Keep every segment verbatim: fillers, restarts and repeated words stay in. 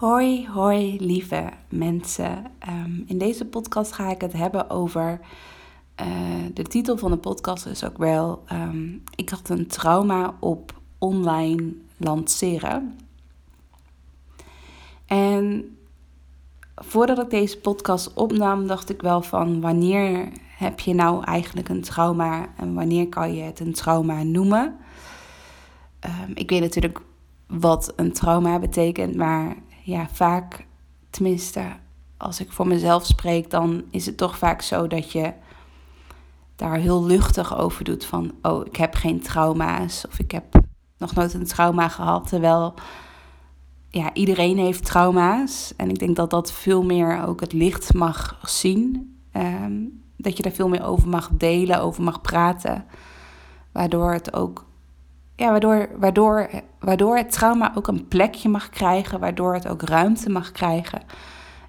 Hoi, hoi lieve mensen. Um, in deze podcast ga ik het hebben over... Uh, de titel van de podcast is ook wel... Um, ik had een trauma op online lanceren. En voordat ik deze podcast opnam, dacht ik wel van... wanneer heb je nou eigenlijk een trauma en wanneer kan je het een trauma noemen? Um, ik weet natuurlijk wat een trauma betekent, maar... Ja, vaak, tenminste, als ik voor mezelf spreek, dan is het toch vaak zo dat je daar heel luchtig over doet van, oh, ik heb geen trauma's of ik heb nog nooit een trauma gehad. Terwijl, ja, iedereen heeft trauma's en ik denk dat dat veel meer ook het licht mag zien. Um, dat je daar veel meer over mag delen, over mag praten, waardoor het ook... Ja, waardoor, waardoor, waardoor het trauma ook een plekje mag krijgen, waardoor het ook ruimte mag krijgen.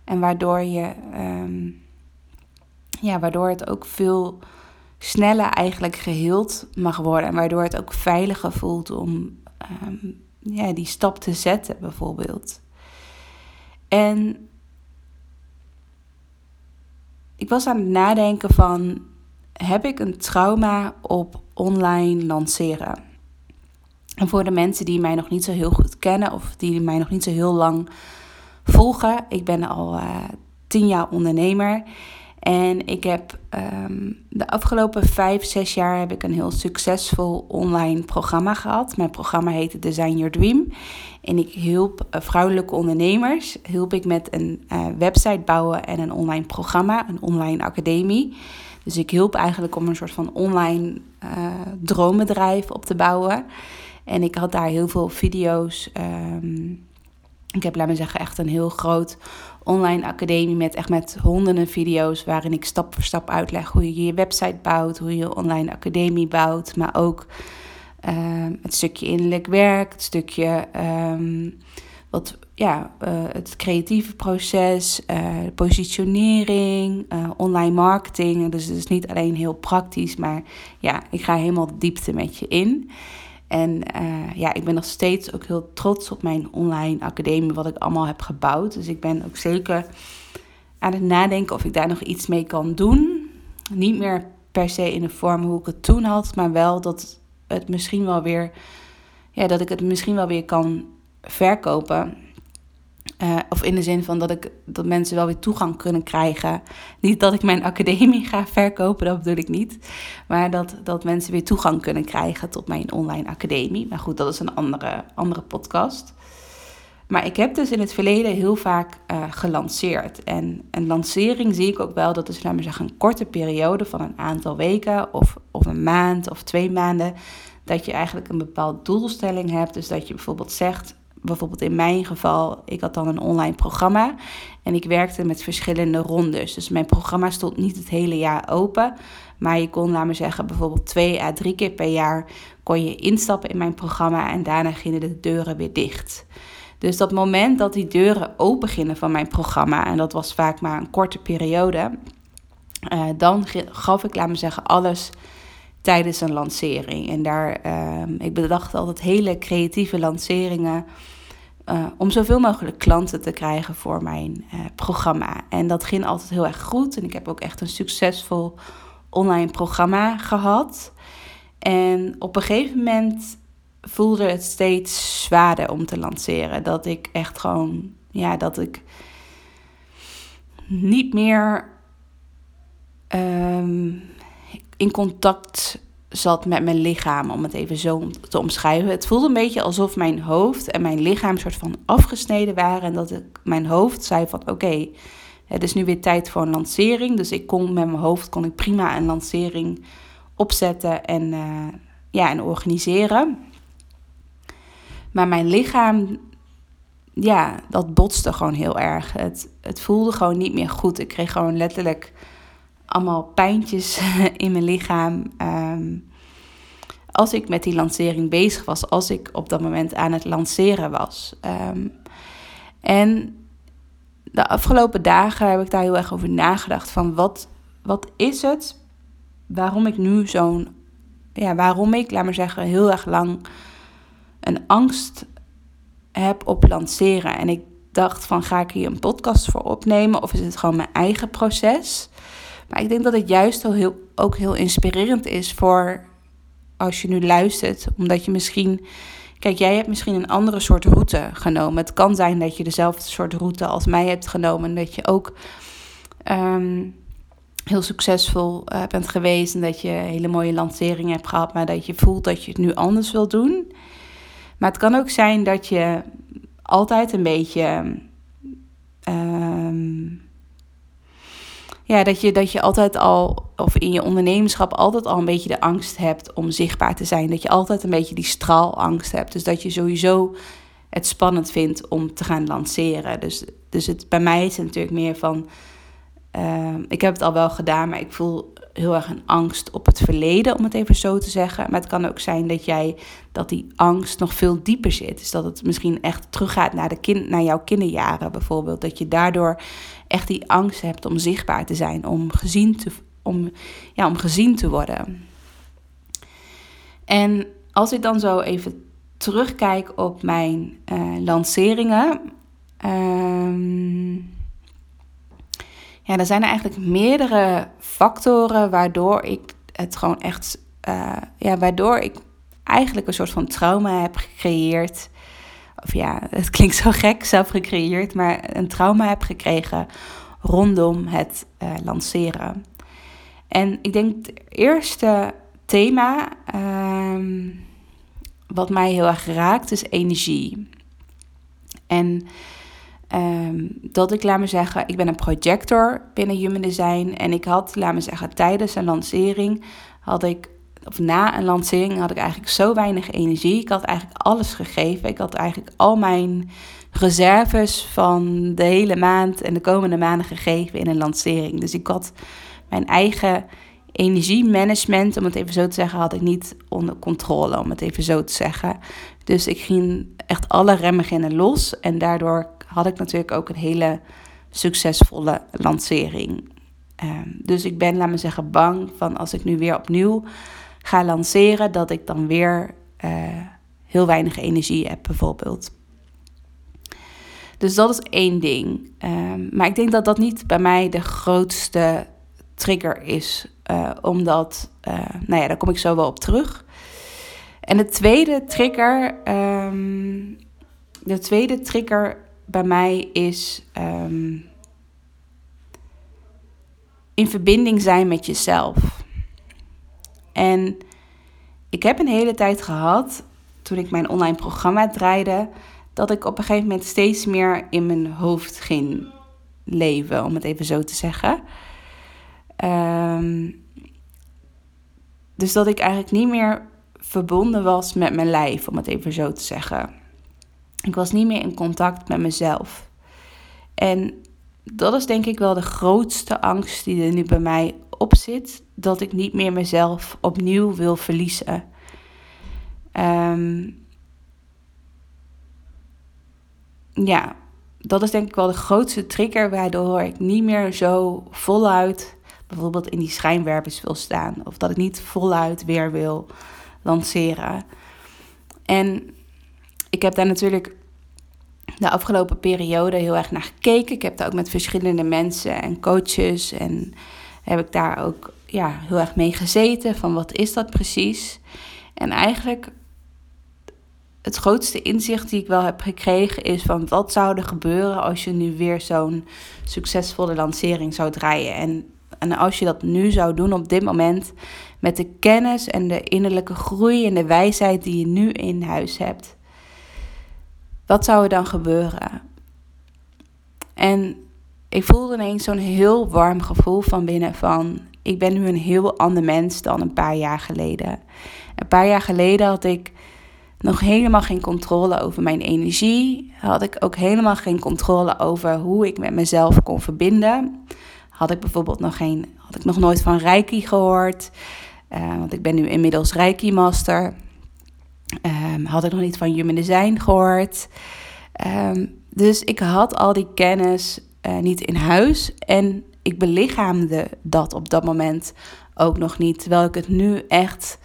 En waardoor je, um, ja, waardoor het ook veel sneller eigenlijk geheeld mag worden. En waardoor het ook veiliger voelt om um, ja, die stap te zetten, bijvoorbeeld. En ik was aan het nadenken van, heb ik een trauma op online lanceren? En voor de mensen die mij nog niet zo heel goed kennen of die mij nog niet zo heel lang volgen. Ik ben al uh, tien jaar ondernemer. En ik heb um, de afgelopen vijf, zes jaar heb ik een heel succesvol online programma gehad. Mijn programma heette Design Your Dream. En ik hielp uh, vrouwelijke ondernemers. Hielp ik met een uh, website bouwen en een online programma, een online academie. Dus ik hielp eigenlijk om een soort van online uh, droombedrijf op te bouwen. En ik had daar heel veel video's. Um, ik heb, laat maar zeggen, echt een heel groot online academie met echt met honderden video's waarin ik stap voor stap uitleg hoe je je website bouwt, hoe je je online academie bouwt, maar ook um, het stukje innerlijk werk, het stukje um, wat, ja, uh, het creatieve proces, uh, positionering, uh, online marketing. Dus het is niet alleen heel praktisch, maar ja, ik ga helemaal diepte met je in. En uh, ja, ik ben nog steeds ook heel trots op mijn online academie, wat ik allemaal heb gebouwd. Dus ik ben ook zeker aan het nadenken of ik daar nog iets mee kan doen. Niet meer per se in de vorm hoe ik het toen had, maar wel dat het misschien wel weer, ja, dat ik het misschien wel weer kan verkopen. Uh, of in de zin van dat ik dat mensen wel weer toegang kunnen krijgen. Niet dat ik mijn academie ga verkopen, dat bedoel ik niet. Maar dat, dat mensen weer toegang kunnen krijgen tot mijn online academie. Maar goed, dat is een andere, andere podcast. Maar ik heb dus in het verleden heel vaak uh, gelanceerd. En een lancering zie ik ook wel, dat is, laat maar zeggen, een korte periode van een aantal weken of, of een maand of twee maanden. Dat je eigenlijk een bepaalde doelstelling hebt. Dus dat je bijvoorbeeld zegt... Bijvoorbeeld in mijn geval, ik had dan een online programma en ik werkte met verschillende rondes. Dus mijn programma stond niet het hele jaar open, maar je kon, laat maar zeggen, bijvoorbeeld twee à drie keer per jaar kon je instappen in mijn programma en daarna gingen de deuren weer dicht. Dus dat moment dat die deuren open gingen van mijn programma, en dat was vaak maar een korte periode, uh, dan gaf ik, laat maar zeggen, alles tijdens een lancering. En daar, uh, ik bedacht altijd hele creatieve lanceringen uh, om zoveel mogelijk klanten te krijgen voor mijn uh, programma. En dat ging altijd heel erg goed. En ik heb ook echt een succesvol online programma gehad. En op een gegeven moment voelde het steeds zwaarder om te lanceren. Dat ik echt gewoon, ja, dat ik niet meer... Um, in contact zat met mijn lichaam, om het even zo te omschrijven. Het voelde een beetje alsof mijn hoofd en mijn lichaam soort van afgesneden waren. En dat ik, mijn hoofd zei van, oké, okay, het is nu weer tijd voor een lancering. Dus ik kon met mijn hoofd kon ik prima een lancering opzetten en, uh, ja, en organiseren. Maar mijn lichaam, ja, dat botste gewoon heel erg. Het, het voelde gewoon niet meer goed. Ik kreeg gewoon letterlijk... allemaal pijntjes in mijn lichaam. Um, als ik met die lancering bezig was. Als ik op dat moment aan het lanceren was. Um, en de afgelopen dagen heb ik daar heel erg over nagedacht. Van wat, wat is het waarom ik nu zo'n... Ja, waarom ik, laat maar zeggen, heel erg lang een angst heb op lanceren. En ik dacht van ga ik hier een podcast voor opnemen of is het gewoon mijn eigen proces. Maar ik denk dat het juist ook heel, ook heel inspirerend is voor als je nu luistert. Omdat je misschien... Kijk, jij hebt misschien een andere soort route genomen. Het kan zijn dat je dezelfde soort route als mij hebt genomen. En dat je ook um, heel succesvol uh, bent geweest. En dat je hele mooie lanceringen hebt gehad. Maar dat je voelt dat je het nu anders wilt doen. Maar het kan ook zijn dat je altijd een beetje... Um, Ja, dat je, dat je altijd al, of in je ondernemerschap altijd al een beetje de angst hebt om zichtbaar te zijn. Dat je altijd een beetje die straalangst hebt. Dus dat je sowieso het spannend vindt om te gaan lanceren. Dus, dus het, bij mij is het natuurlijk meer van, uh, ik heb het al wel gedaan, maar ik voel heel erg een angst op het verleden, om het even zo te zeggen. Maar het kan ook zijn dat, jij, dat die angst nog veel dieper zit. Dus dat het misschien echt teruggaat naar, de kind, naar jouw kinderjaren bijvoorbeeld. Dat je daardoor echt die angst hebt om zichtbaar te zijn, om gezien te, om, ja, om gezien te worden. En als ik dan zo even terugkijk op mijn uh, lanceringen... Um, Ja, er zijn er eigenlijk meerdere factoren waardoor ik het gewoon echt, uh, ja, waardoor ik eigenlijk een soort van trauma heb gecreëerd. Of ja, het klinkt zo gek, zelf gecreëerd, maar een trauma heb gekregen rondom het uh, lanceren. En ik denk het eerste thema uh, wat mij heel erg raakt is energie. En... Um, dat ik, laat me zeggen, ik ben een projector binnen Human Design. En ik had, laat me zeggen, tijdens een lancering had ik, of na een lancering had ik eigenlijk zo weinig energie. Ik had eigenlijk alles gegeven. Ik had eigenlijk al mijn reserves van de hele maand en de komende maanden gegeven in een lancering. Dus ik had mijn eigen energiemanagement, om het even zo te zeggen, had ik niet onder controle, om het even zo te zeggen. Dus ik ging echt alle remmen los en daardoor had ik natuurlijk ook een hele succesvolle lancering. Um, dus ik ben, laat me zeggen, bang van als ik nu weer opnieuw ga lanceren, dat ik dan weer uh, heel weinig energie heb bijvoorbeeld. Dus dat is één ding. Um, maar ik denk dat dat niet bij mij de grootste trigger is. Uh, omdat, uh, nou ja, daar kom ik zo wel op terug. En de tweede trigger... Um, de tweede trigger... bij mij is um, in verbinding zijn met jezelf. En ik heb een hele tijd gehad, toen ik mijn online programma draaide, dat ik op een gegeven moment steeds meer in mijn hoofd ging leven, om het even zo te zeggen. Um, dus dat ik eigenlijk niet meer verbonden was met mijn lijf, om het even zo te zeggen. Ik was niet meer in contact met mezelf. En dat is denk ik wel de grootste angst die er nu bij mij op zit. Dat ik niet meer mezelf opnieuw wil verliezen. Um, ja, dat is denk ik wel de grootste trigger waardoor ik niet meer zo voluit bijvoorbeeld in die schijnwerpers wil staan. Of dat ik niet voluit weer wil lanceren. En... ik heb daar natuurlijk de afgelopen periode heel erg naar gekeken. Ik heb daar ook met verschillende mensen en coaches. En heb ik daar ook ja, heel erg mee gezeten. Van wat is dat precies? En eigenlijk het grootste inzicht die ik wel heb gekregen is van wat zou er gebeuren als je nu weer zo'n succesvolle lancering zou draaien. En, en als je dat nu zou doen op dit moment met de kennis en de innerlijke groei en de wijsheid die je nu in huis hebt. Wat zou er dan gebeuren? En ik voelde ineens zo'n heel warm gevoel van binnen van... ik ben nu een heel ander mens dan een paar jaar geleden. Een paar jaar geleden had ik nog helemaal geen controle over mijn energie. Had ik ook helemaal geen controle over hoe ik met mezelf kon verbinden. Had ik bijvoorbeeld nog geen, had ik nog nooit van Reiki gehoord. Uh, want ik ben nu inmiddels Reiki-master... Um, had ik nog niet van Human Design gehoord. Um, dus ik had al die kennis uh, niet in huis. En ik belichaamde dat op dat moment ook nog niet. Terwijl ik het nu echt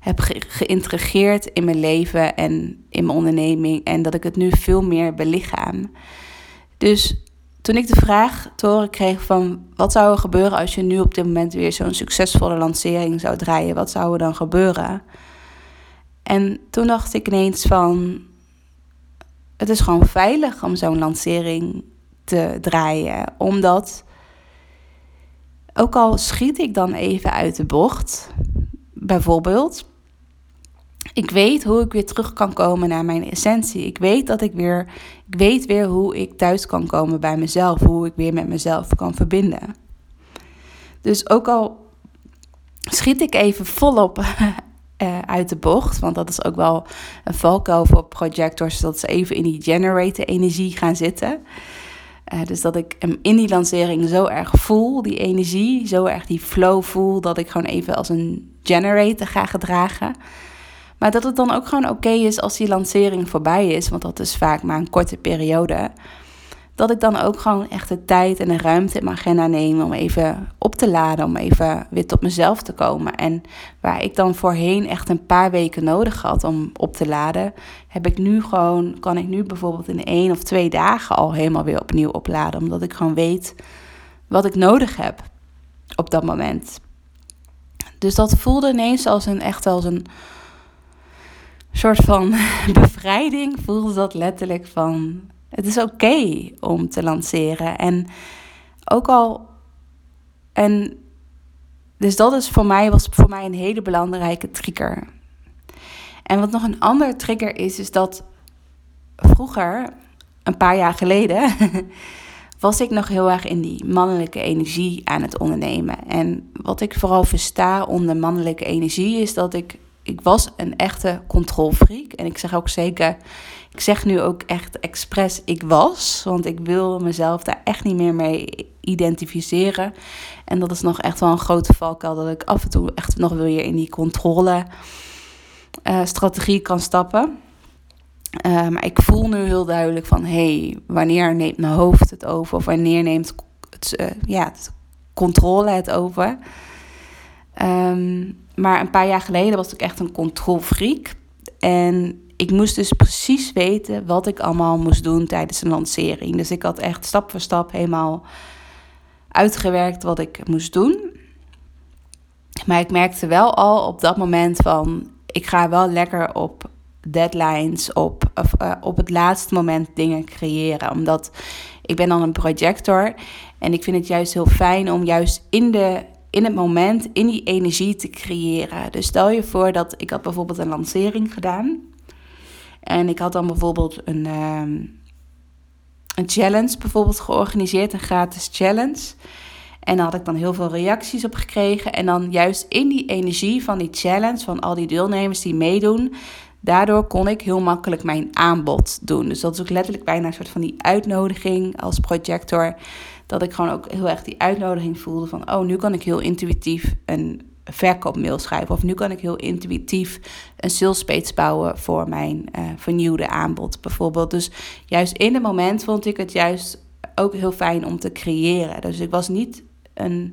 heb ge- geïntegreerd in mijn leven en in mijn onderneming. En dat ik het nu veel meer belichaam. Dus toen ik de vraag te horen kreeg van wat zou er gebeuren als je nu op dit moment weer zo'n succesvolle lancering zou draaien, wat zou er dan gebeuren? En toen dacht ik ineens van, het is gewoon veilig om zo'n lancering te draaien. Omdat, ook al schiet ik dan even uit de bocht, bijvoorbeeld, ik weet hoe ik weer terug kan komen naar mijn essentie. Ik weet dat ik weer, ik weet weer hoe ik thuis kan komen bij mezelf. Hoe ik weer met mezelf kan verbinden. Dus ook al schiet ik even volop uit de bocht, want dat is ook wel een valkuil voor projectors, dat ze even in die generator-energie gaan zitten. Uh, dus dat ik hem in die lancering zo erg voel, die energie, zo erg die flow voel, dat ik gewoon even als een generator ga gedragen. Maar dat het dan ook gewoon oké is als die lancering voorbij is, want dat is vaak maar een korte periode, dat ik dan ook gewoon echt de tijd en de ruimte in mijn agenda neem om even op te laden, om even weer tot mezelf te komen. En waar ik dan voorheen echt een paar weken nodig had om op te laden, heb ik nu gewoon, kan ik nu bijvoorbeeld in één of twee dagen al helemaal weer opnieuw opladen, omdat ik gewoon weet wat ik nodig heb op dat moment. Dus dat voelde ineens als een echt als een soort van bevrijding, voelde dat letterlijk van, het is oké om te lanceren. En ook al. En dus dat is voor mij, was voor mij een hele belangrijke trigger. En wat nog een ander trigger is, is dat vroeger, een paar jaar geleden, was ik nog heel erg in die mannelijke energie aan het ondernemen. En wat ik vooral versta onder mannelijke energie is dat ik. Ik was een echte controlfreak. En ik zeg ook zeker, ik zeg nu ook echt expres ik was. Want ik wil mezelf daar echt niet meer mee identificeren. En dat is nog echt wel een grote valkuil. Dat ik af en toe echt nog weer in die controle uh, strategie kan stappen. Uh, maar ik voel nu heel duidelijk van, hé, hey, wanneer neemt mijn hoofd het over? Of wanneer neemt het, uh, ja, het controle het over? Um, maar een paar jaar geleden was ik echt een controlfreak. En ik moest dus precies weten wat ik allemaal moest doen tijdens een lancering. Dus ik had echt stap voor stap helemaal uitgewerkt wat ik moest doen. Maar ik merkte wel al op dat moment van, ik ga wel lekker op deadlines, op, of, uh, op het laatste moment dingen creëren. Omdat ik ben dan een projector en ik vind het juist heel fijn om juist in de... in het moment, in die energie te creëren. Dus stel je voor dat ik had bijvoorbeeld een lancering gedaan. En ik had dan bijvoorbeeld een, um, een challenge bijvoorbeeld georganiseerd. Een gratis challenge. En daar had ik dan heel veel reacties op gekregen. En dan juist in die energie van die challenge, van al die deelnemers die meedoen, daardoor kon ik heel makkelijk mijn aanbod doen. Dus dat is ook letterlijk bijna een soort van die uitnodiging als projector. Dat ik gewoon ook heel erg die uitnodiging voelde van, oh, nu kan ik heel intuïtief een verkoopmail schrijven. Of nu kan ik heel intuïtief een sales page bouwen voor mijn uh, vernieuwde aanbod bijvoorbeeld. Dus juist in het moment vond ik het juist ook heel fijn om te creëren. Dus ik was niet een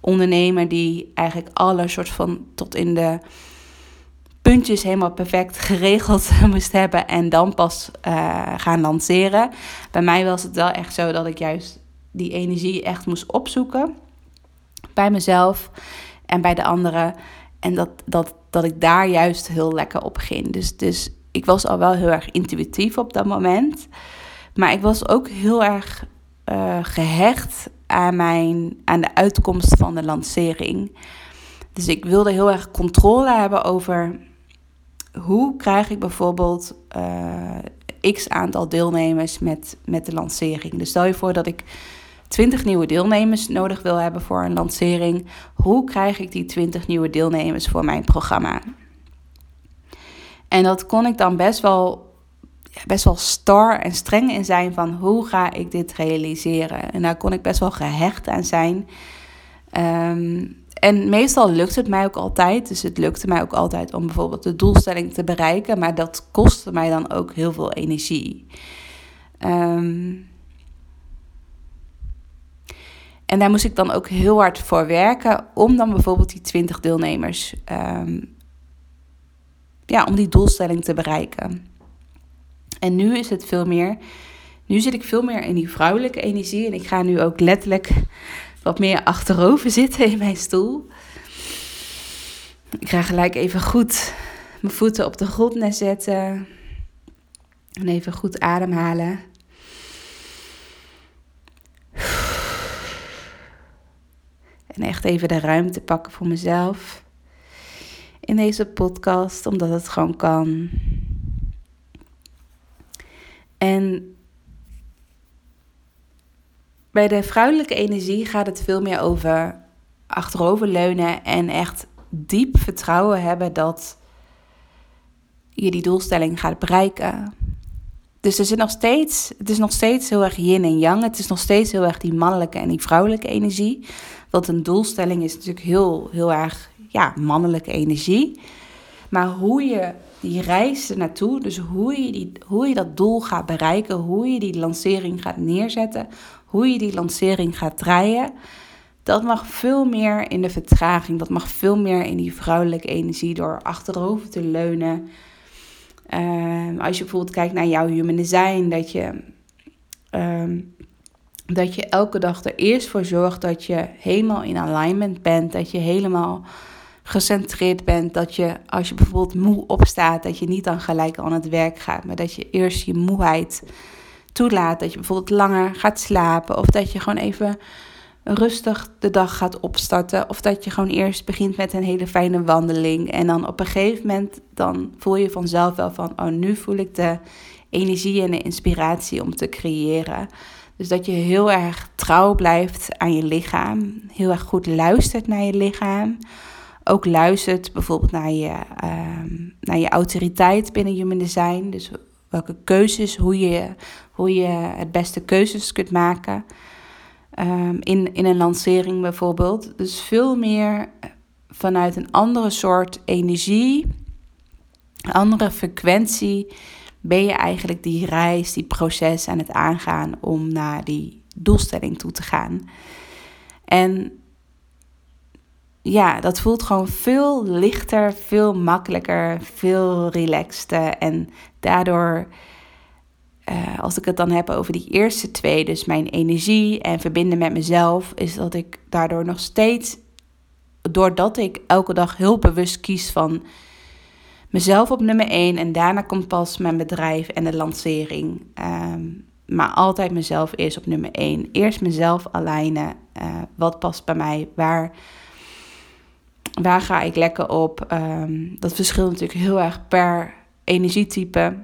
ondernemer die eigenlijk alle soort van tot in de puntjes helemaal perfect geregeld moest hebben en dan pas uh, gaan lanceren. Bij mij was het wel echt zo dat ik juist die energie echt moest opzoeken bij mezelf en bij de anderen. En dat, dat, dat ik daar juist heel lekker op ging. Dus, dus ik was al wel heel erg intuïtief op dat moment. Maar ik was ook heel erg uh, gehecht aan, mijn, aan de uitkomst van de lancering. Dus ik wilde heel erg controle hebben over, hoe krijg ik bijvoorbeeld uh, x aantal deelnemers met, met de lancering. Dus stel je voor dat ik twintig nieuwe deelnemers nodig wil hebben voor een lancering. Hoe krijg ik die twintig nieuwe deelnemers voor mijn programma? En dat kon ik dan best wel, best wel star en streng in zijn van, hoe ga ik dit realiseren? En daar kon ik best wel gehecht aan zijn. Um, En meestal lukt het mij ook altijd. Dus het lukte mij ook altijd om bijvoorbeeld de doelstelling te bereiken. Maar dat kostte mij dan ook heel veel energie. Um, en daar moest ik dan ook heel hard voor werken. Om dan bijvoorbeeld die twintig deelnemers. Um, ja, om die doelstelling te bereiken. En nu is het veel meer, Nu zit ik veel meer in die vrouwelijke energie. En ik ga nu ook letterlijk wat meer achterover zitten in mijn stoel. Ik ga gelijk even goed mijn voeten op de grond neerzetten. En even goed ademhalen. En echt even de ruimte pakken voor mezelf. In deze podcast, omdat het gewoon kan. En bij de vrouwelijke energie gaat het veel meer over achteroverleunen en echt diep vertrouwen hebben dat je die doelstelling gaat bereiken. Dus er zit nog steeds, het is nog steeds heel erg yin en yang. Het is nog steeds heel erg die mannelijke en die vrouwelijke energie. Want een doelstelling is natuurlijk heel, heel erg ja, mannelijke energie. Maar hoe je die reis ernaartoe, dus hoe je, die, hoe je dat doel gaat bereiken, hoe je die lancering gaat neerzetten, hoe je die lancering gaat draaien, dat mag veel meer in de vertraging. Dat mag veel meer in die vrouwelijke energie door achterover te leunen. Um, als je bijvoorbeeld kijkt naar jouw Human Design, dat je, um, dat je elke dag er eerst voor zorgt dat je helemaal in alignment bent, dat je helemaal gecentreerd bent, dat je als je bijvoorbeeld moe opstaat, dat je niet dan gelijk aan het werk gaat, maar dat je eerst je moeheid toelaat, dat je bijvoorbeeld langer gaat slapen of dat je gewoon even rustig de dag gaat opstarten. Of dat je gewoon eerst begint met een hele fijne wandeling. En dan op een gegeven moment dan voel je vanzelf wel van, oh, nu voel ik de energie en de inspiratie om te creëren. Dus dat je heel erg trouw blijft aan je lichaam. Heel erg goed luistert naar je lichaam. Ook luistert bijvoorbeeld naar je, uh, naar je autoriteit binnen Human Design. Dus welke keuzes, hoe je, hoe je het beste keuzes kunt maken. Um, in, in een lancering bijvoorbeeld. Dus veel meer vanuit een andere soort energie, een andere frequentie, ben je eigenlijk die reis, die proces aan het aangaan om naar die doelstelling toe te gaan. En ja, dat voelt gewoon veel lichter, veel makkelijker, veel relaxter en daardoor... Uh, als ik het dan heb over die eerste twee, dus mijn energie en verbinden met mezelf, is dat ik daardoor nog steeds, doordat ik elke dag heel bewust kies van mezelf op nummer één en daarna komt pas mijn bedrijf en de lancering. Um, maar altijd mezelf eerst op nummer één. Eerst mezelf alignen. Uh, wat past bij mij? Waar, waar ga ik lekker op? Um, dat verschilt natuurlijk heel erg per energietype.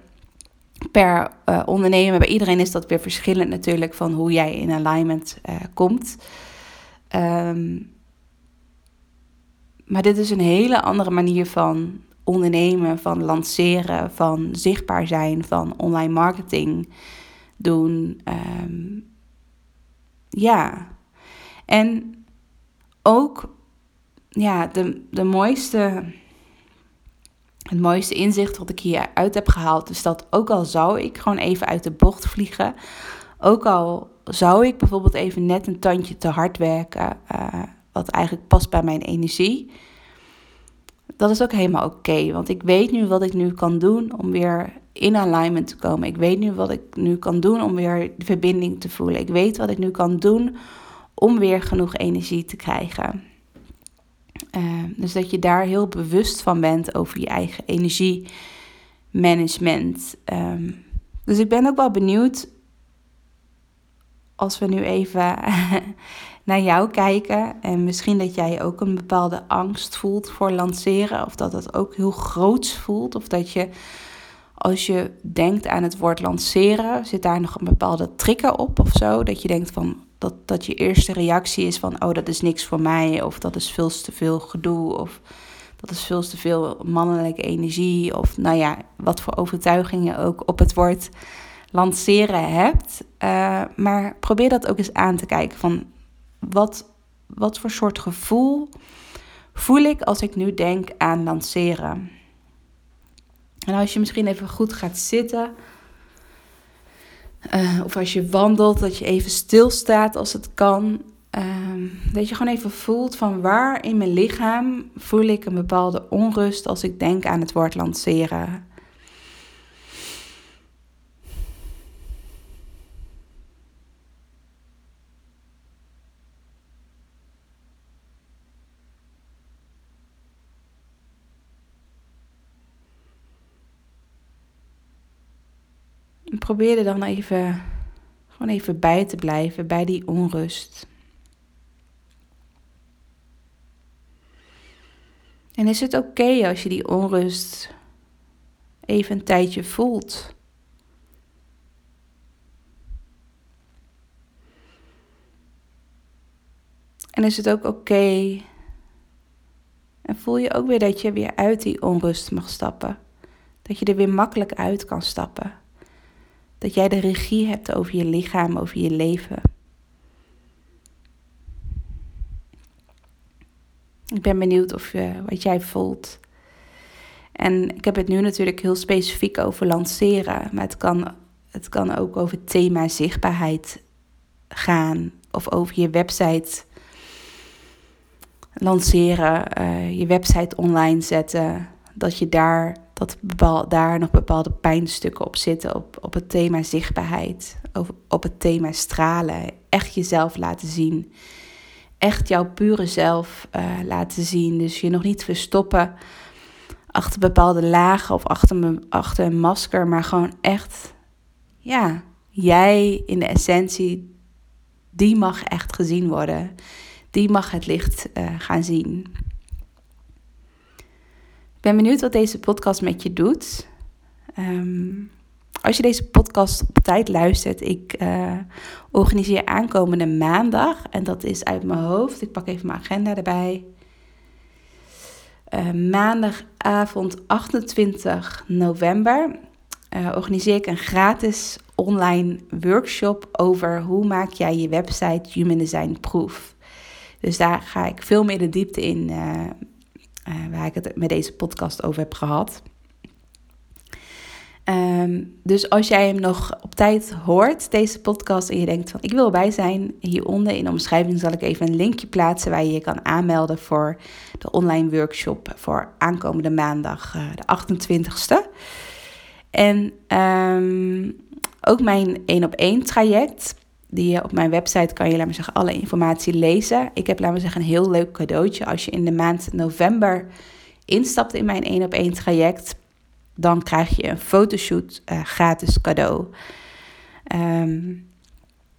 Per uh, ondernemer, bij iedereen is dat weer verschillend natuurlijk van hoe jij in alignment uh, komt. Um, maar dit is een hele andere manier van ondernemen, van lanceren, van zichtbaar zijn, van online marketing doen. Um, ja, en ook ja, de, de mooiste... Het mooiste inzicht wat ik hieruit heb gehaald is dat ook al zou ik gewoon even uit de bocht vliegen. Ook al zou ik bijvoorbeeld even net een tandje te hard werken. Uh, wat eigenlijk past bij mijn energie. Dat is ook helemaal oké. Okay, want ik weet nu wat ik nu kan doen om weer in alignment te komen. Ik weet nu wat ik nu kan doen om weer de verbinding te voelen. Ik weet wat ik nu kan doen om weer genoeg energie te krijgen. Uh, dus dat je daar heel bewust van bent over je eigen energiemanagement. Um, dus ik ben ook wel benieuwd, als we nu even naar jou kijken. En misschien dat jij ook een bepaalde angst voelt voor lanceren. Of dat het ook heel groots voelt. Of dat je, als je denkt aan het woord lanceren, zit daar nog een bepaalde trigger op of zo. Dat je denkt van... Dat, dat je eerste reactie is van, oh, dat is niks voor mij. Of dat is veel te veel gedoe. Of dat is veel te veel mannelijke energie. Of nou ja, wat voor overtuigingen ook op het woord lanceren hebt. Uh, maar probeer dat ook eens aan te kijken. Van wat, wat voor soort gevoel voel ik als ik nu denk aan lanceren? En als je misschien even goed gaat zitten... Uh, of als je wandelt, dat je even stilstaat als het kan. Uh, dat je gewoon even voelt van waar in mijn lichaam voel ik een bepaalde onrust als ik denk aan het woord lanceren. probeer er dan even, gewoon even bij te blijven, bij die onrust. En is het oké als je die onrust even een tijdje voelt? En is het ook oké? En voel je ook weer dat je weer uit die onrust mag stappen. Dat je er weer makkelijk uit kan stappen. Dat jij de regie hebt over je lichaam, over je leven. Ik ben benieuwd of je, wat jij voelt. En ik heb het nu natuurlijk heel specifiek over lanceren. Maar het kan, het kan ook over thema zichtbaarheid gaan. Of over je website lanceren, uh, je website online zetten, dat je daar, dat bepaal, daar nog bepaalde pijnstukken op zitten, op, op het thema zichtbaarheid, op, op het thema stralen, echt jezelf laten zien, echt jouw pure zelf uh, laten zien, dus je nog niet verstoppen achter bepaalde lagen of achter, achter een masker, maar gewoon echt, ja, jij in de essentie, die mag echt gezien worden. Die mag het licht uh, gaan zien. Ik ben benieuwd wat deze podcast met je doet. Um, als je deze podcast op tijd luistert, ik uh, organiseer aankomende maandag. En dat is uit mijn hoofd. Ik pak even mijn agenda erbij. Uh, maandagavond achtentwintig november uh, organiseer ik een gratis online workshop over hoe maak jij je website Human Design proof. Dus daar ga ik veel meer de diepte in uh, uh, waar ik het met deze podcast over heb gehad. Um, dus als jij hem nog op tijd hoort, deze podcast, en je denkt van ik wil erbij zijn, hieronder in de omschrijving zal ik even een linkje plaatsen waar je je kan aanmelden voor de online workshop voor aankomende maandag, uh, de achtentwintigste. En um, ook mijn één op één traject. Die op mijn website kan je, laat maar zeggen, alle informatie lezen. Ik heb, laat maar zeggen, een heel leuk cadeautje. Als je in de maand november instapt in mijn één op één traject, dan krijg je een fotoshoot uh, gratis cadeau. Um,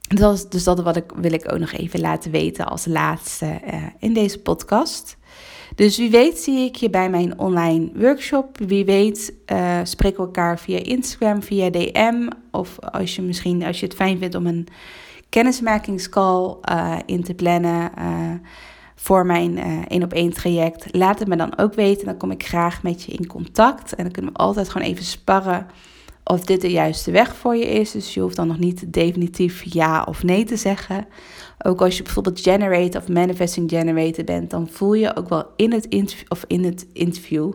dat is, dus dat wat ik, wil ik ook nog even laten weten als laatste uh, in deze podcast. Dus wie weet zie ik je bij mijn online workshop. Wie weet uh, spreken we elkaar via Instagram, via D M. Of als je misschien als je het fijn vindt om een kennismakingscall uh, in te plannen uh, voor mijn één op één uh, traject. Laat het me dan ook weten. Dan kom ik graag met je in contact. En dan kunnen we altijd gewoon even sparren of dit de juiste weg voor je is. Dus je hoeft dan nog niet definitief ja of nee te zeggen. Ook als je bijvoorbeeld generate of manifesting generator bent, dan voel je ook wel in het interview, of in het interview,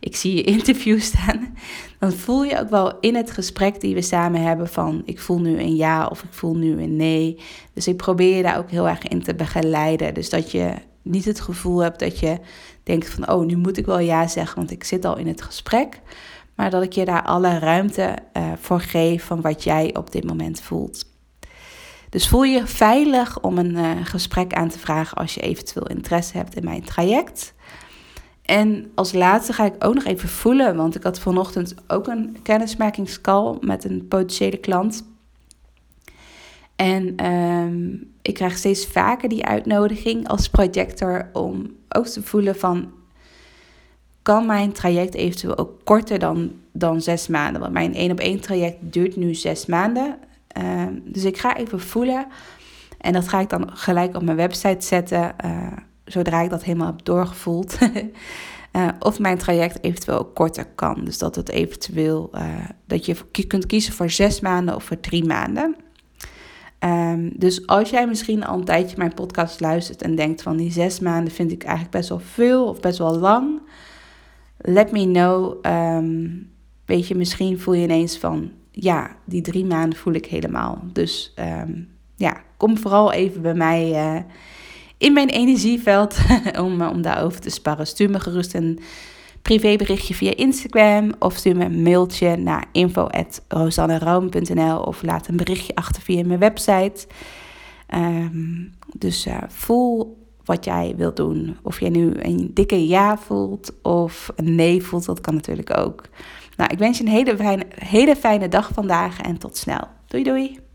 ik zie je interview staan, dan voel je ook wel in het gesprek die we samen hebben van ik voel nu een ja of ik voel nu een nee. Dus ik probeer je daar ook heel erg in te begeleiden. Dus dat je niet het gevoel hebt dat je denkt van oh, nu moet ik wel ja zeggen, want ik zit al in het gesprek. Maar dat ik je daar alle ruimte uh, voor geef van wat jij op dit moment voelt. Dus voel je veilig om een uh, gesprek aan te vragen als je eventueel interesse hebt in mijn traject. En als laatste ga ik ook nog even voelen, want ik had vanochtend ook een kennismakingscall met een potentiële klant. En uh, ik krijg steeds vaker die uitnodiging als projector om ook te voelen van kan mijn traject eventueel ook korter dan, dan zes maanden? Want mijn één op één traject duurt nu zes maanden. Uh, dus ik ga even voelen. En dat ga ik dan gelijk op mijn website zetten. Uh, zodra ik dat helemaal heb doorgevoeld. uh, of mijn traject eventueel ook korter kan. Dus dat het eventueel uh, dat je kunt kiezen voor zes maanden of voor drie maanden. Um, dus als jij misschien al een tijdje mijn podcast luistert en denkt van die zes maanden vind ik eigenlijk best wel veel of best wel lang. Let me know, um, weet je, misschien voel je ineens van, ja, die drie maanden voel ik helemaal. Dus um, ja, kom vooral even bij mij uh, in mijn energieveld om, om daarover te sparren. Stuur me gerust een privéberichtje via Instagram of stuur me een mailtje naar info at rosanneraum punt n l of laat een berichtje achter via mijn website. Um, dus uh, voel wat jij wilt doen. Of jij nu een dikke ja voelt of een nee voelt, dat kan natuurlijk ook. Nou, ik wens je een hele fijne, hele fijne dag vandaag en tot snel. Doei doei!